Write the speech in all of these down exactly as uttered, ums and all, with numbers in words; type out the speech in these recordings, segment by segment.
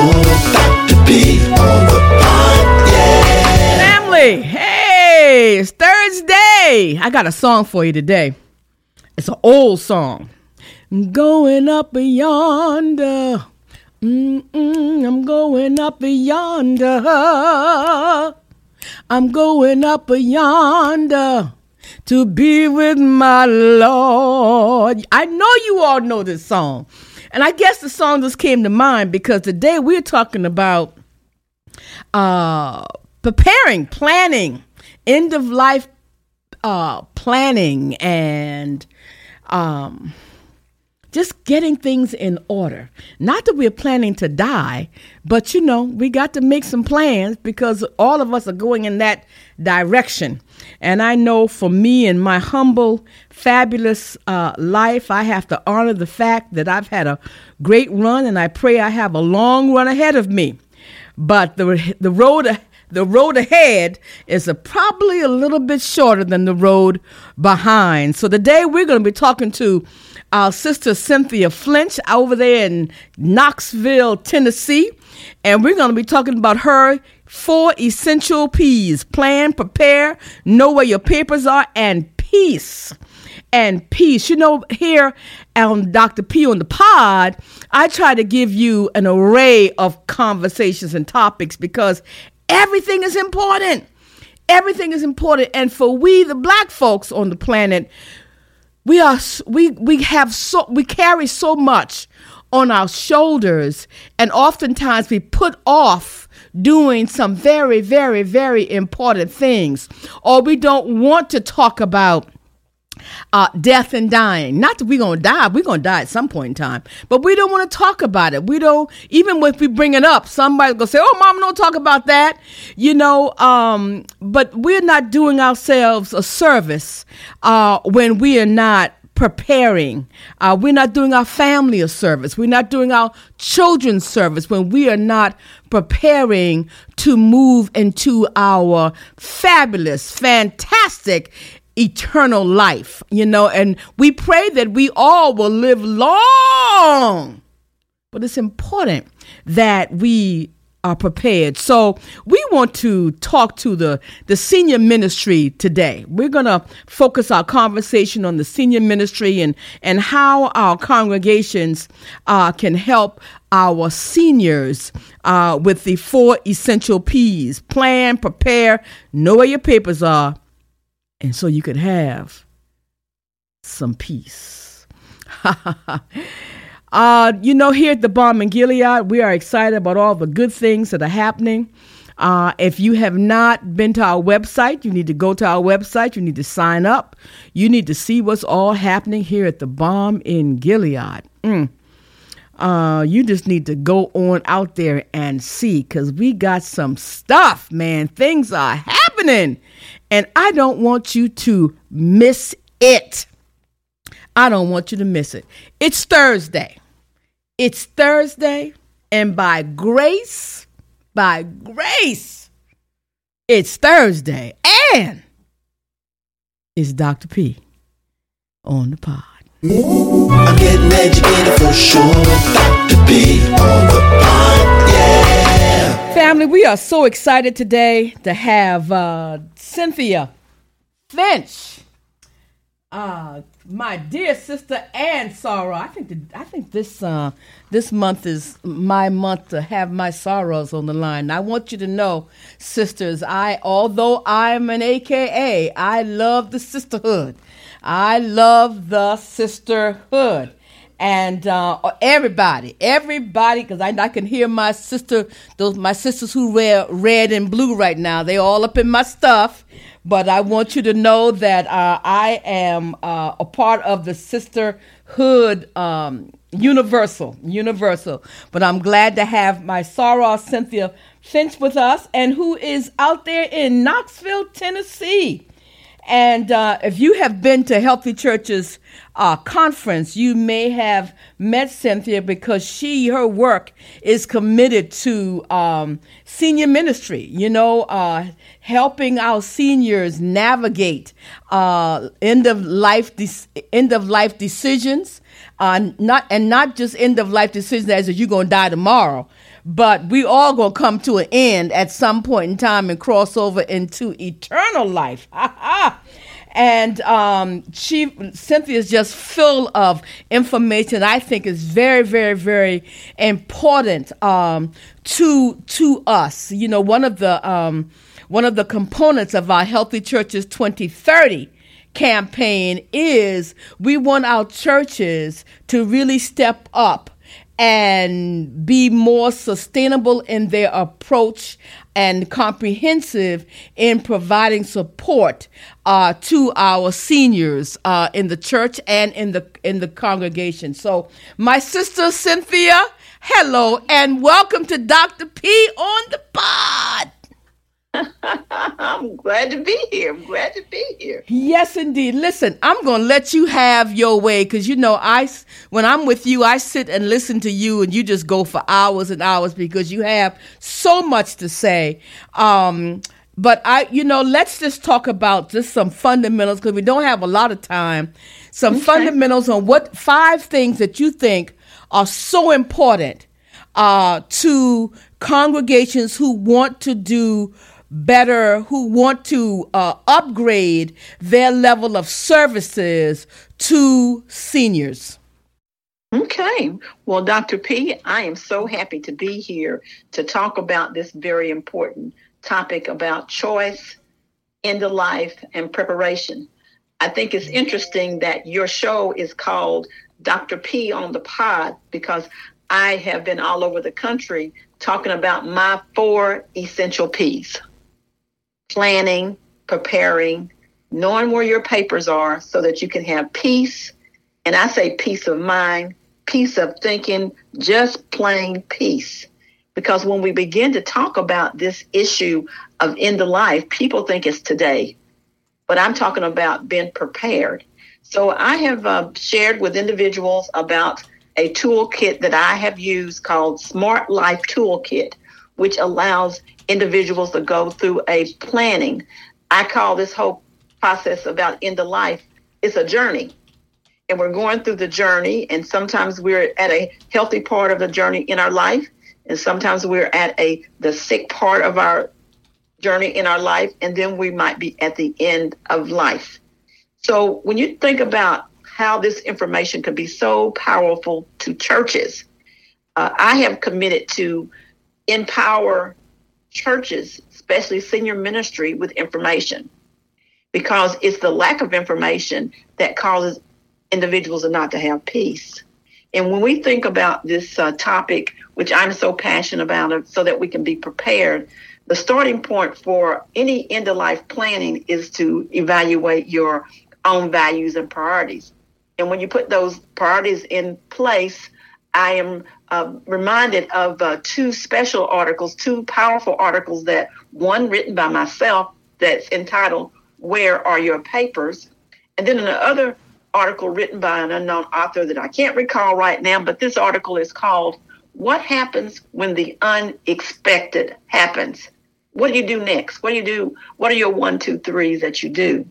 About to be on the pod, yeah. Family, hey, it's Thursday. I got a song for you today. It's an old song. I'm going up yonder. Mm-mm, I'm going up yonder. I'm going up yonder to be with my Lord. I know you all know this song. And I guess the song just came to mind because today we're talking about uh, preparing, planning, end of life uh, planning, and um, just getting things in order. Not that we're planning to die, but you know, we got to make some plans because all of us are going in that direction. And I know for me and my humble, fabulous uh, life, I have to honor the fact that I've had a great run, and I pray I have a long run ahead of me. But the the road the road ahead is a, probably a little bit shorter than the road behind. So today we're going to be talking to our sister Cynthia Finch over there in Knoxville, Tennessee, and we're going to be talking about her four essential P's: plan, prepare, know where your papers are, and peace. And peace. You know, here on Doctor P on the pod, I try to give you an array of conversations and topics because everything is important. Everything is important. And for we, the black folks on the planet, we are we we have so we carry so much on our shoulders, and oftentimes we put off doing some very, very, very important things, or we don't want to talk about uh, death and dying. Not that we're going to die. We're going to die at some point in time, but we don't want to talk about it. We don't, even if we bring it up, somebody's going to say, oh, mom, don't talk about that. You know, um, but we're not doing ourselves a service uh, when we are not preparing. Uh, we're not doing our family a service. We're not doing our children service when we are not preparing to move into our fabulous, fantastic, eternal life. You know, and we pray that we all will live long. But it's important that we are prepared. So we want to talk to the, the senior ministry today. We're going to focus our conversation on the senior ministry and, and how our congregations uh, can help our seniors uh, with the four essential P's: plan, prepare, know where your papers are, and so you could have some peace. Uh, you know, here at the Balm in Gilead, we are excited about all the good things that are happening. Uh, if you have not been to our website, you need to go to our website. You need to sign up. You need to see what's all happening here at the Balm in Gilead. Mm. Uh, you just need to go on out there and see, because we got some stuff, man. Things are happening, and I don't want you to miss it. I don't want you to miss it. It's Thursday. It's Thursday, and by grace, by grace, it's Thursday, and it's Doctor P on the pod. I'm getting educated for sure. Doctor P on the pod, yeah. Family, we are so excited today to have uh, Cynthia Finch. Uh, my dear sister and sorrow. I think the, I think this uh, this month is my month to have my sorrows on the line. And I want you to know, sisters, I although I'm an A K A, I love the sisterhood. I love the sisterhood. And uh, everybody, everybody, because I, I can hear my sister, those my sisters who wear red and blue right now. They all up in my stuff. But I want you to know that uh, I am uh, a part of the sisterhood, um, universal, universal. But I'm glad to have my sorrow, Cynthia Finch, with us, and who is out there in Knoxville, Tennessee. And uh, if you have been to Healthy Churches uh, conference, you may have met Cynthia because she, her work is committed to um, senior ministry, you know, uh, helping our seniors navigate uh, end of life, de- end of life decisions, uh, not and not just end of life decisions as if you're going to die tomorrow, but we all going to come to an end at some point in time and cross over into eternal life. And um, she, Cynthia is just full of information I think is very, very, very important um, to to us. You know, one of the um, one of the components of our Healthy Churches twenty thirty campaign is we want our churches to really step up and be more sustainable in their approach and comprehensive in providing support uh, to our seniors uh, in the church and in the in the congregation. So, my sister Cynthia, hello and welcome to Doctor P on the pod. I'm glad to be here. I'm glad to be here. Yes, indeed. Listen, I'm going to let you have your way because, you know, I, when I'm with you, I sit and listen to you and you just go for hours and hours because you have so much to say. Um, but, I, you know, let's just talk about just some fundamentals because we don't have a lot of time. Some okay. fundamentals on what five things that you think are so important uh, to congregations who want to do better, who want to uh, upgrade their level of services to seniors. Okay. Well, Doctor P, I am so happy to be here to talk about this very important topic about choice, end of life, and preparation. I think it's interesting that your show is called Doctor P on the Pod because I have been all over the country talking about my four essential P's: planning, preparing, knowing where your papers are so that you can have peace. And I say peace of mind, peace of thinking, just plain peace. Because when we begin to talk about this issue of end of life, people think it's today. But I'm talking about being prepared. So I have uh, shared with individuals about a toolkit that I have used called Smart Life Toolkit, which allows individuals to go through a planning. I call this whole process about end of life, it's a journey. And we're going through the journey, and sometimes we're at a healthy part of the journey in our life, and sometimes we're at a the sick part of our journey in our life, and then we might be at the end of life. So when you think about how this information could be so powerful to churches. Uh, I have committed to empower churches, especially senior ministry, with information because it's the lack of information that causes individuals not to have peace. And when we think about this uh, topic, which I'm so passionate about, so that we can be prepared, the starting point for any end-of-life planning is to evaluate your own values and priorities. And when you put those priorities in place, I am uh, reminded of uh, two special articles, two powerful articles, that one written by myself that's entitled, Where Are Your Papers? And then another article written by an unknown author that I can't recall right now, but this article is called, What Happens When the Unexpected Happens? What do you do next? What do you do? What are your one, two, threes that you do?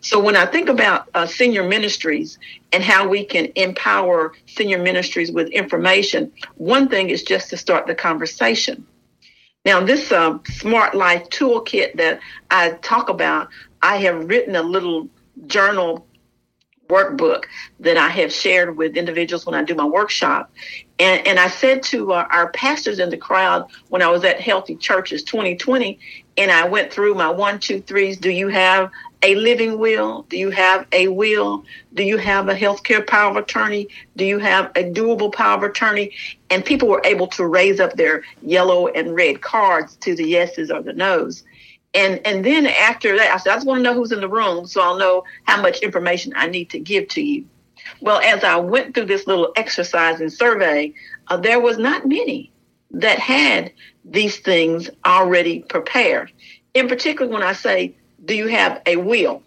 So when I think about uh, senior ministries and how we can empower senior ministries with information, one thing is just to start the conversation. Now, this uh, Smart Life Toolkit that I talk about, I have written a little journal workbook that I have shared with individuals when I do my workshop. And, and I said to uh, our pastors in the crowd when I was at Healthy Churches twenty twenty, and I went through my one, two, threes, do you have a living will? Do you have a will? Do you have a healthcare power of attorney? Do you have a doable power of attorney? And people were able to raise up their yellow and red cards to the yeses or the nos. And and then after that, I said, I just want to know who's in the room so I'll know how much information I need to give to you. Well, as I went through this little exercise and survey, uh, there was not many that had these things already prepared. In particular, when I say, do you have a will?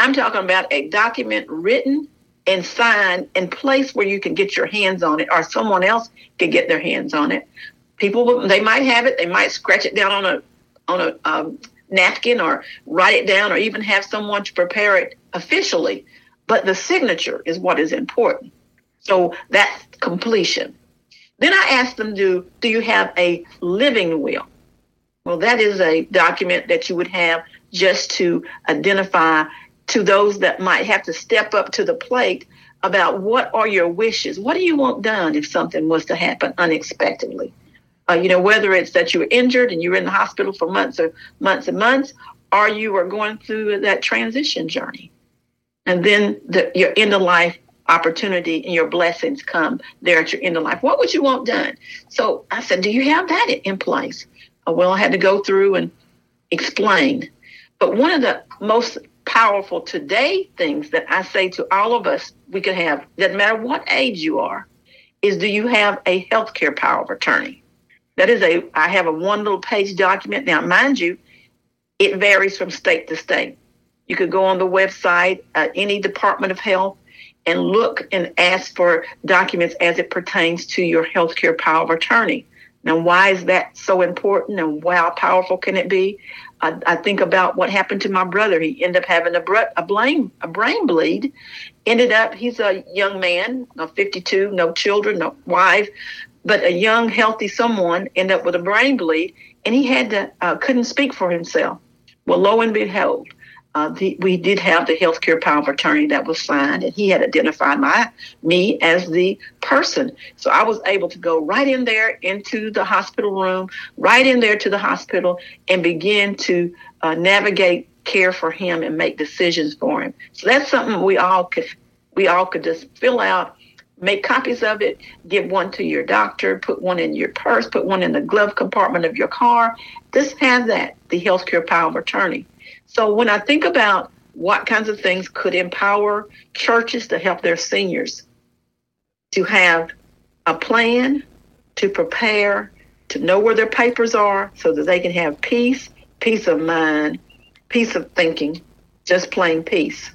I'm talking about a document written and signed and placed where you can get your hands on it or someone else can get their hands on it. People, they might have it. They might scratch it down on a on a um, napkin or write it down or even have someone to prepare it officially. But the signature is what is important. So that's completion. Then I asked them, do, do you have a living will? Well, that is a document that you would have just to identify to those that might have to step up to the plate about what are your wishes? What do you want done if something was to happen unexpectedly? Uh, you know, whether it's that you were injured and you were in the hospital for months or months and months, or you were going through that transition journey. And then the, your end of life opportunity and your blessings come there at your end of life. What would you want done? So I said, do you have that in place? Uh, well, I had to go through and explain. But one of the most powerful today things that I say to all of us we could have, doesn't matter what age you are, is do you have a healthcare power of attorney? That is a, I have a one little page document. Now, mind you, it varies from state to state. You could go on the website, uh, any Department of Health, and look and ask for documents as it pertains to your healthcare power of attorney. Now, why is that so important, and how powerful can it be? I, I think about what happened to my brother. He ended up having a, br- a, blame, a brain bleed. Ended up, he's a young man, fifty-two, no children, no wife, but a young, healthy someone ended up with a brain bleed, and he had to uh, couldn't speak for himself. Well, lo and behold, uh, the, we did have the healthcare power of attorney that was signed, and he had identified my me as the person. So I was able to go right in there into the hospital room, right in there to the hospital, and begin to uh, navigate care for him and make decisions for him. So that's something we all could we all could just fill out, make copies of it, give one to your doctor, put one in your purse, put one in the glove compartment of your car. Just have that, the healthcare power of attorney. So when I think about what kinds of things could empower churches to help their seniors, to have a plan, to prepare, to know where their papers are so that they can have peace, peace of mind, peace of thinking, just plain peace.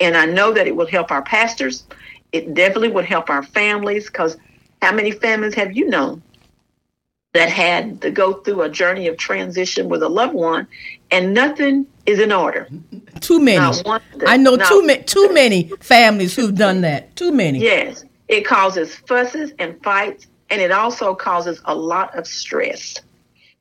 And I know that it will help our pastors. It definitely would help our families, because how many families have you known that had to go through a journey of transition with a loved one and nothing is in order? Too many. I know too many, too many families who've done that. Too many. Yes. It causes fusses and fights, and it also causes a lot of stress.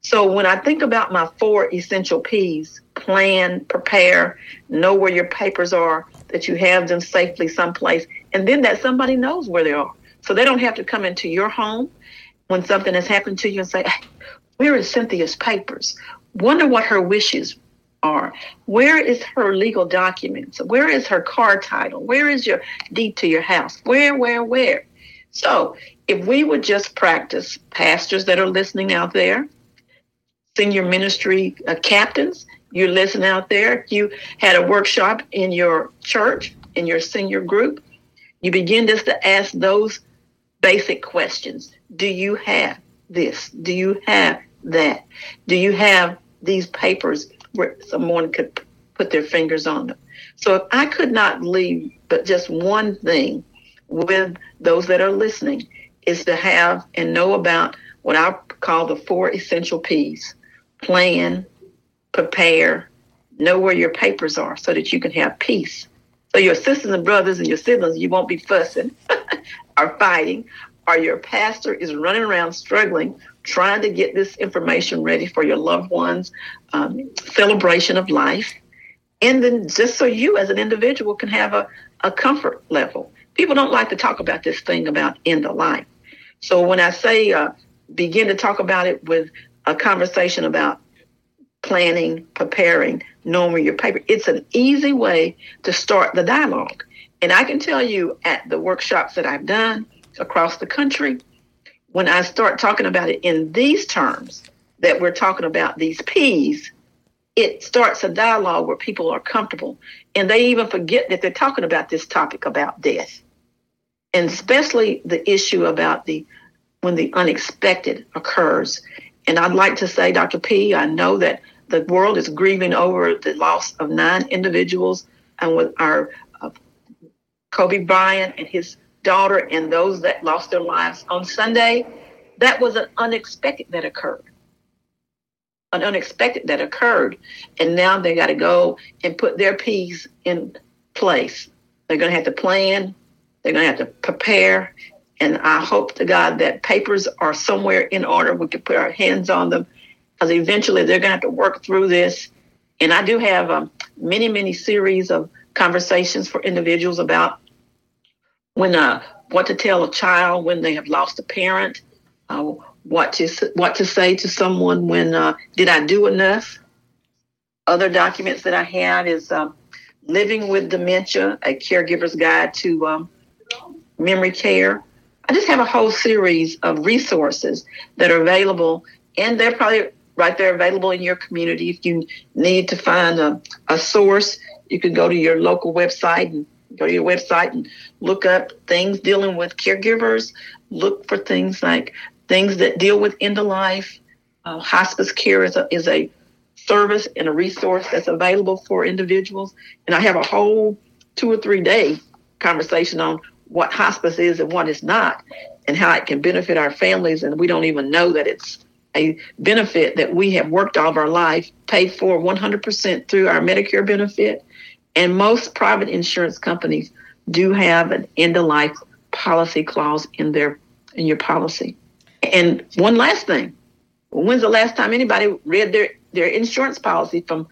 So when I think about my four essential P's, plan, prepare, know where your papers are, that you have them safely someplace, and then that somebody knows where they are. So they don't have to come into your home when something has happened to you and say, hey, where is Cynthia's papers? Wonder what her wishes are. Where is her legal documents? Where is her car title? Where is your deed to your house? Where, where, where? So if we would just practice, pastors that are listening out there, senior ministry uh, captains, you're listening out there. You had a workshop in your church, in your senior group. You begin just to ask those basic questions. Do you have this? Do you have that? Do you have these papers where someone could put their fingers on them? So if I could not leave but just one thing with those that are listening, is to have and know about what I call the four essential P's: plan, prepare, know where your papers are so that you can have peace. So your sisters and brothers and your siblings, you won't be fussing or fighting, or your pastor is running around struggling, trying to get this information ready for your loved one's um, celebration of life. And then just so you as an individual can have a, a comfort level. People don't like to talk about this thing about end of life. So when I say uh, begin to talk about it with a conversation about planning, preparing, knowing where your paper. It's an easy way to start the dialogue. And I can tell you at the workshops that I've done across the country, when I start talking about it in these terms that we're talking about, these P's, it starts a dialogue where people are comfortable. And they even forget that they're talking about this topic about death. And especially the issue about the when the unexpected occurs. And I'd like to say, Doctor P, I know that the world is grieving over the loss of nine individuals, and with our uh, Kobe Bryant and his daughter and those that lost their lives on Sunday. That was an unexpected that occurred. An unexpected that occurred. And now they got to go and put their P's in place. They're going to have to plan. They're going to have to prepare. And I hope to God that papers are somewhere in order. We can put our hands on them, because eventually they're going to have to work through this. And I do have um, many, many series of conversations for individuals about when uh, what to tell a child when they have lost a parent, uh, what to what to say to someone when uh, did I do enough? Other documents that I have is uh, Living with Dementia: A Caregiver's Guide to um, Memory Care. I just have a whole series of resources that are available, and they're probably right there available in your community. If you need to find a, a source, you can go to your local website and go to your website and look up things dealing with caregivers. Look for things like things that deal with end of life. Uh, hospice care is a, is a service and a resource that's available for individuals. And I have a whole two or three day conversation on what hospice is and what it's not, and how it can benefit our families. And we don't even know that it's a benefit that we have worked all of our life, paid for one hundred percent through our Medicare benefit. And most private insurance companies do have an end-of-life policy clause in their in your policy. And one last thing, when's the last time anybody read their, their insurance policy from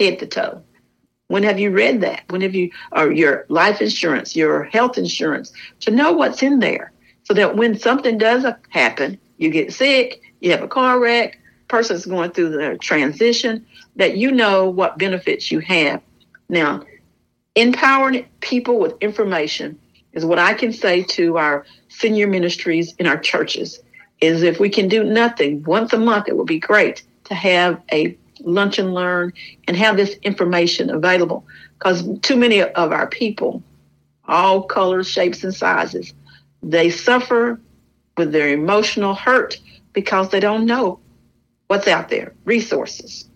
head to toe? When have you read that? When have you, or your life insurance, your health insurance, to know what's in there, so that when something does happen, you get sick, you have a car wreck, person's going through the transition, that you know what benefits you have. Now, empowering people with information is what I can say to our senior ministries in our churches, is if we can do nothing, once a month it would be great to have a lunch and learn and have this information available, because too many of our people, all colors, shapes, and sizes, they suffer with their emotional hurt because they don't know what's out there, resources.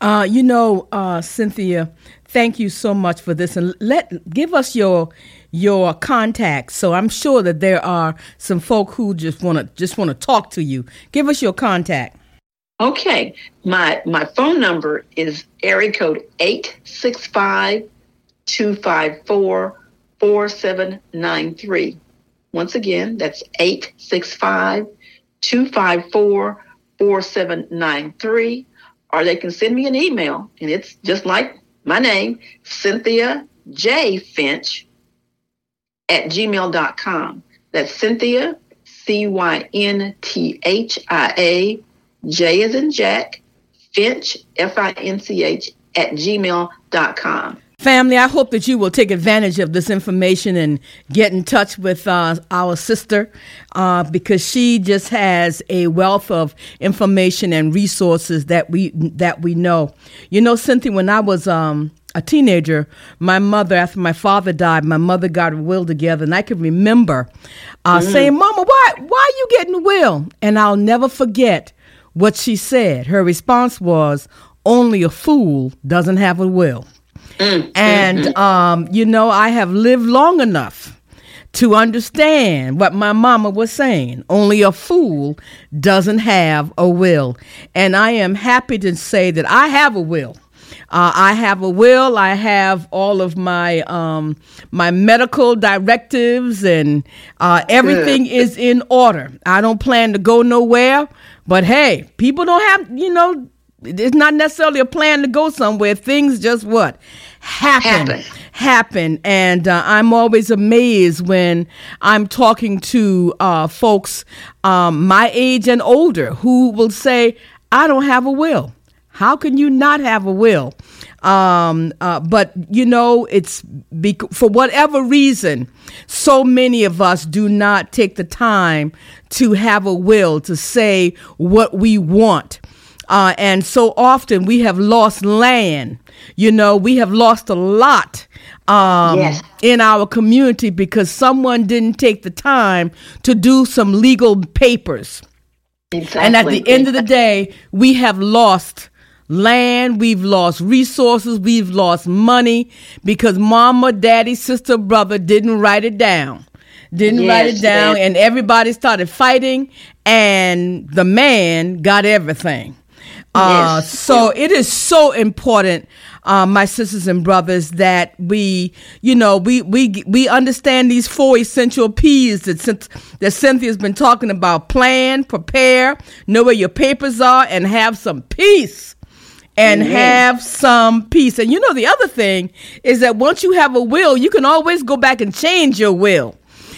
Uh, you know, uh, Cynthia, thank you so much for this, and let give us your your contacts. So I'm sure that there are some folk who just want to just want to talk to you. Give us your contact. Okay, my my phone number is area code eight six five, two five four, four seven nine three. Once again, that's eight six five, two five four, four seven nine three. Or they can send me an email, and it's just like my name, Cynthia J. Finch at gmail dot com. That's Cynthia, C Y N T H I A, J as in Jack, Finch, F I N C H, at gmail dot com. Family, I hope that you will take advantage of this information and get in touch with uh, our sister uh, because she just has a wealth of information and resources that we that we know. You know, Cynthia, when I was um, a teenager, my mother, after my father died, my mother got a will together, and I can remember uh, mm. saying, "Mama, why why are you getting a will?" And I'll never forget what she said. Her response was, "Only a fool doesn't have a will." Mm, and, mm, mm. Um, you know, I have lived long enough to understand what my mama was saying. Only a fool doesn't have a will. And I am happy to say that I have a will. Uh, I have a will. I have all of my um, my medical directives, and uh, everything Good. is in order. I don't plan to go nowhere. But, hey, people don't have, you know, it's not necessarily a plan to go somewhere. Things just what? Happen. Happen. happen. And uh, I'm always amazed when I'm talking to uh, folks um, my age and older who will say, "I don't have a will." How can you not have a will? Um, uh, but, you know, it's bec- for whatever reason, so many of us do not take the time to have a will to say what we want. Uh, and so often we have lost land. You know, we have lost a lot um, yes. in our community because someone didn't take the time to do some legal papers. Exactly. And at the end of the day, we have lost land, we've lost resources, we've lost money because mama, daddy, sister, brother didn't write it down. Didn't yes, write it down, yes. And everybody started fighting, and the man got everything. Uh, yes. So it is so important uh, my sisters and brothers, that we, you know, we we we understand these four essential P's that that Cynthia's been talking about: plan, prepare, know where your papers are, and have some peace. And mm-hmm. have some peace. And you know, the other thing is that once you have a will, you can always go back and change your will.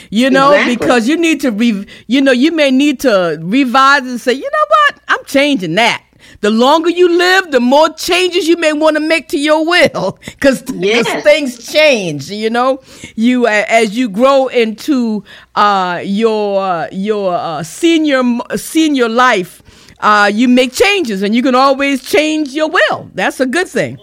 You know, exactly. Because you need to, re- you know, you may need to revise and say, you know what, I'm changing that. The longer you live, the more changes you may want to make to your will, because yes. things change. You know, you uh, as you grow into uh, your uh, your uh, senior senior life, uh, you make changes, and you can always change your will. That's a good thing.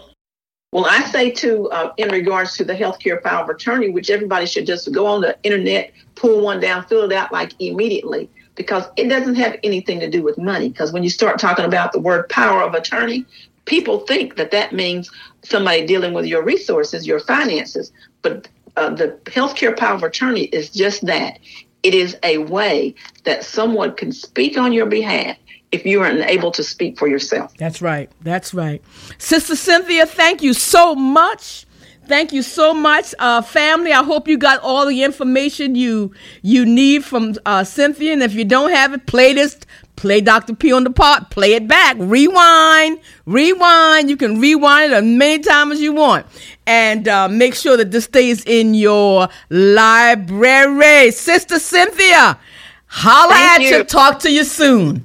Well, I say, too, uh, in regards to the healthcare power of attorney, which everybody should just go on the internet, pull one down, fill it out like immediately, because it doesn't have anything to do with money. Because when you start talking about the word power of attorney, people think that that means somebody dealing with your resources, your finances. But uh, the healthcare power of attorney is just that. It is a way that someone can speak on your behalf if you are unable to speak for yourself. That's right. That's right. Sister Cynthia, thank you so much. Thank you so much, uh, family. I hope you got all the information you you need from uh, Cynthia. And if you don't have it, play this. Play Doctor P on the pot. Play it back. Rewind. Rewind. You can rewind it as many times as you want. And uh, make sure that this stays in your library. Sister Cynthia, holla at you. Talk to you soon.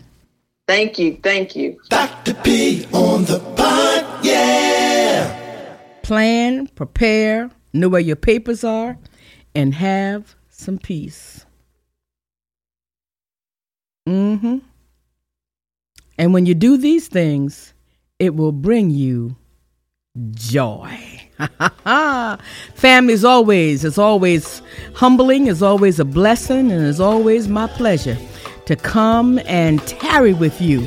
Thank you, thank you. Doctor P on the pod, yeah. Plan, prepare, know where your papers are, and have some peace. Mm-hmm. And when you do these things, it will bring you joy. Family, as always, it's always humbling, it's always a blessing, and it's always my pleasure to come and tarry with you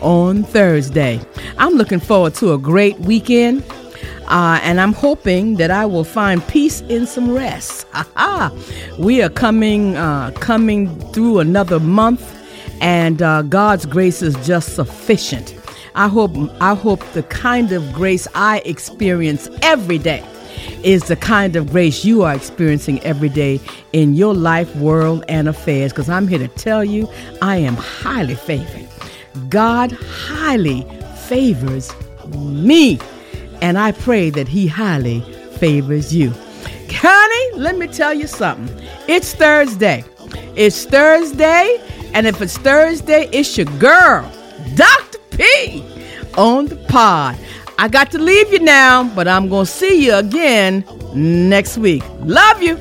on Thursday. I'm looking forward to a great weekend, uh, and I'm hoping that I will find peace in some rest. We are coming, uh, coming through another month, and uh, God's grace is just sufficient. I hope, I hope the kind of grace I experience every day is the kind of grace you are experiencing every day in your life, world, and affairs. Because I'm here to tell you, I am highly favored. God highly favors me. And I pray that he highly favors you. Honey, let me tell you something. It's Thursday. It's Thursday. And if it's Thursday, it's your girl, Doctor P, on the pod. I got to leave you now, but I'm going to see you again next week. Love you.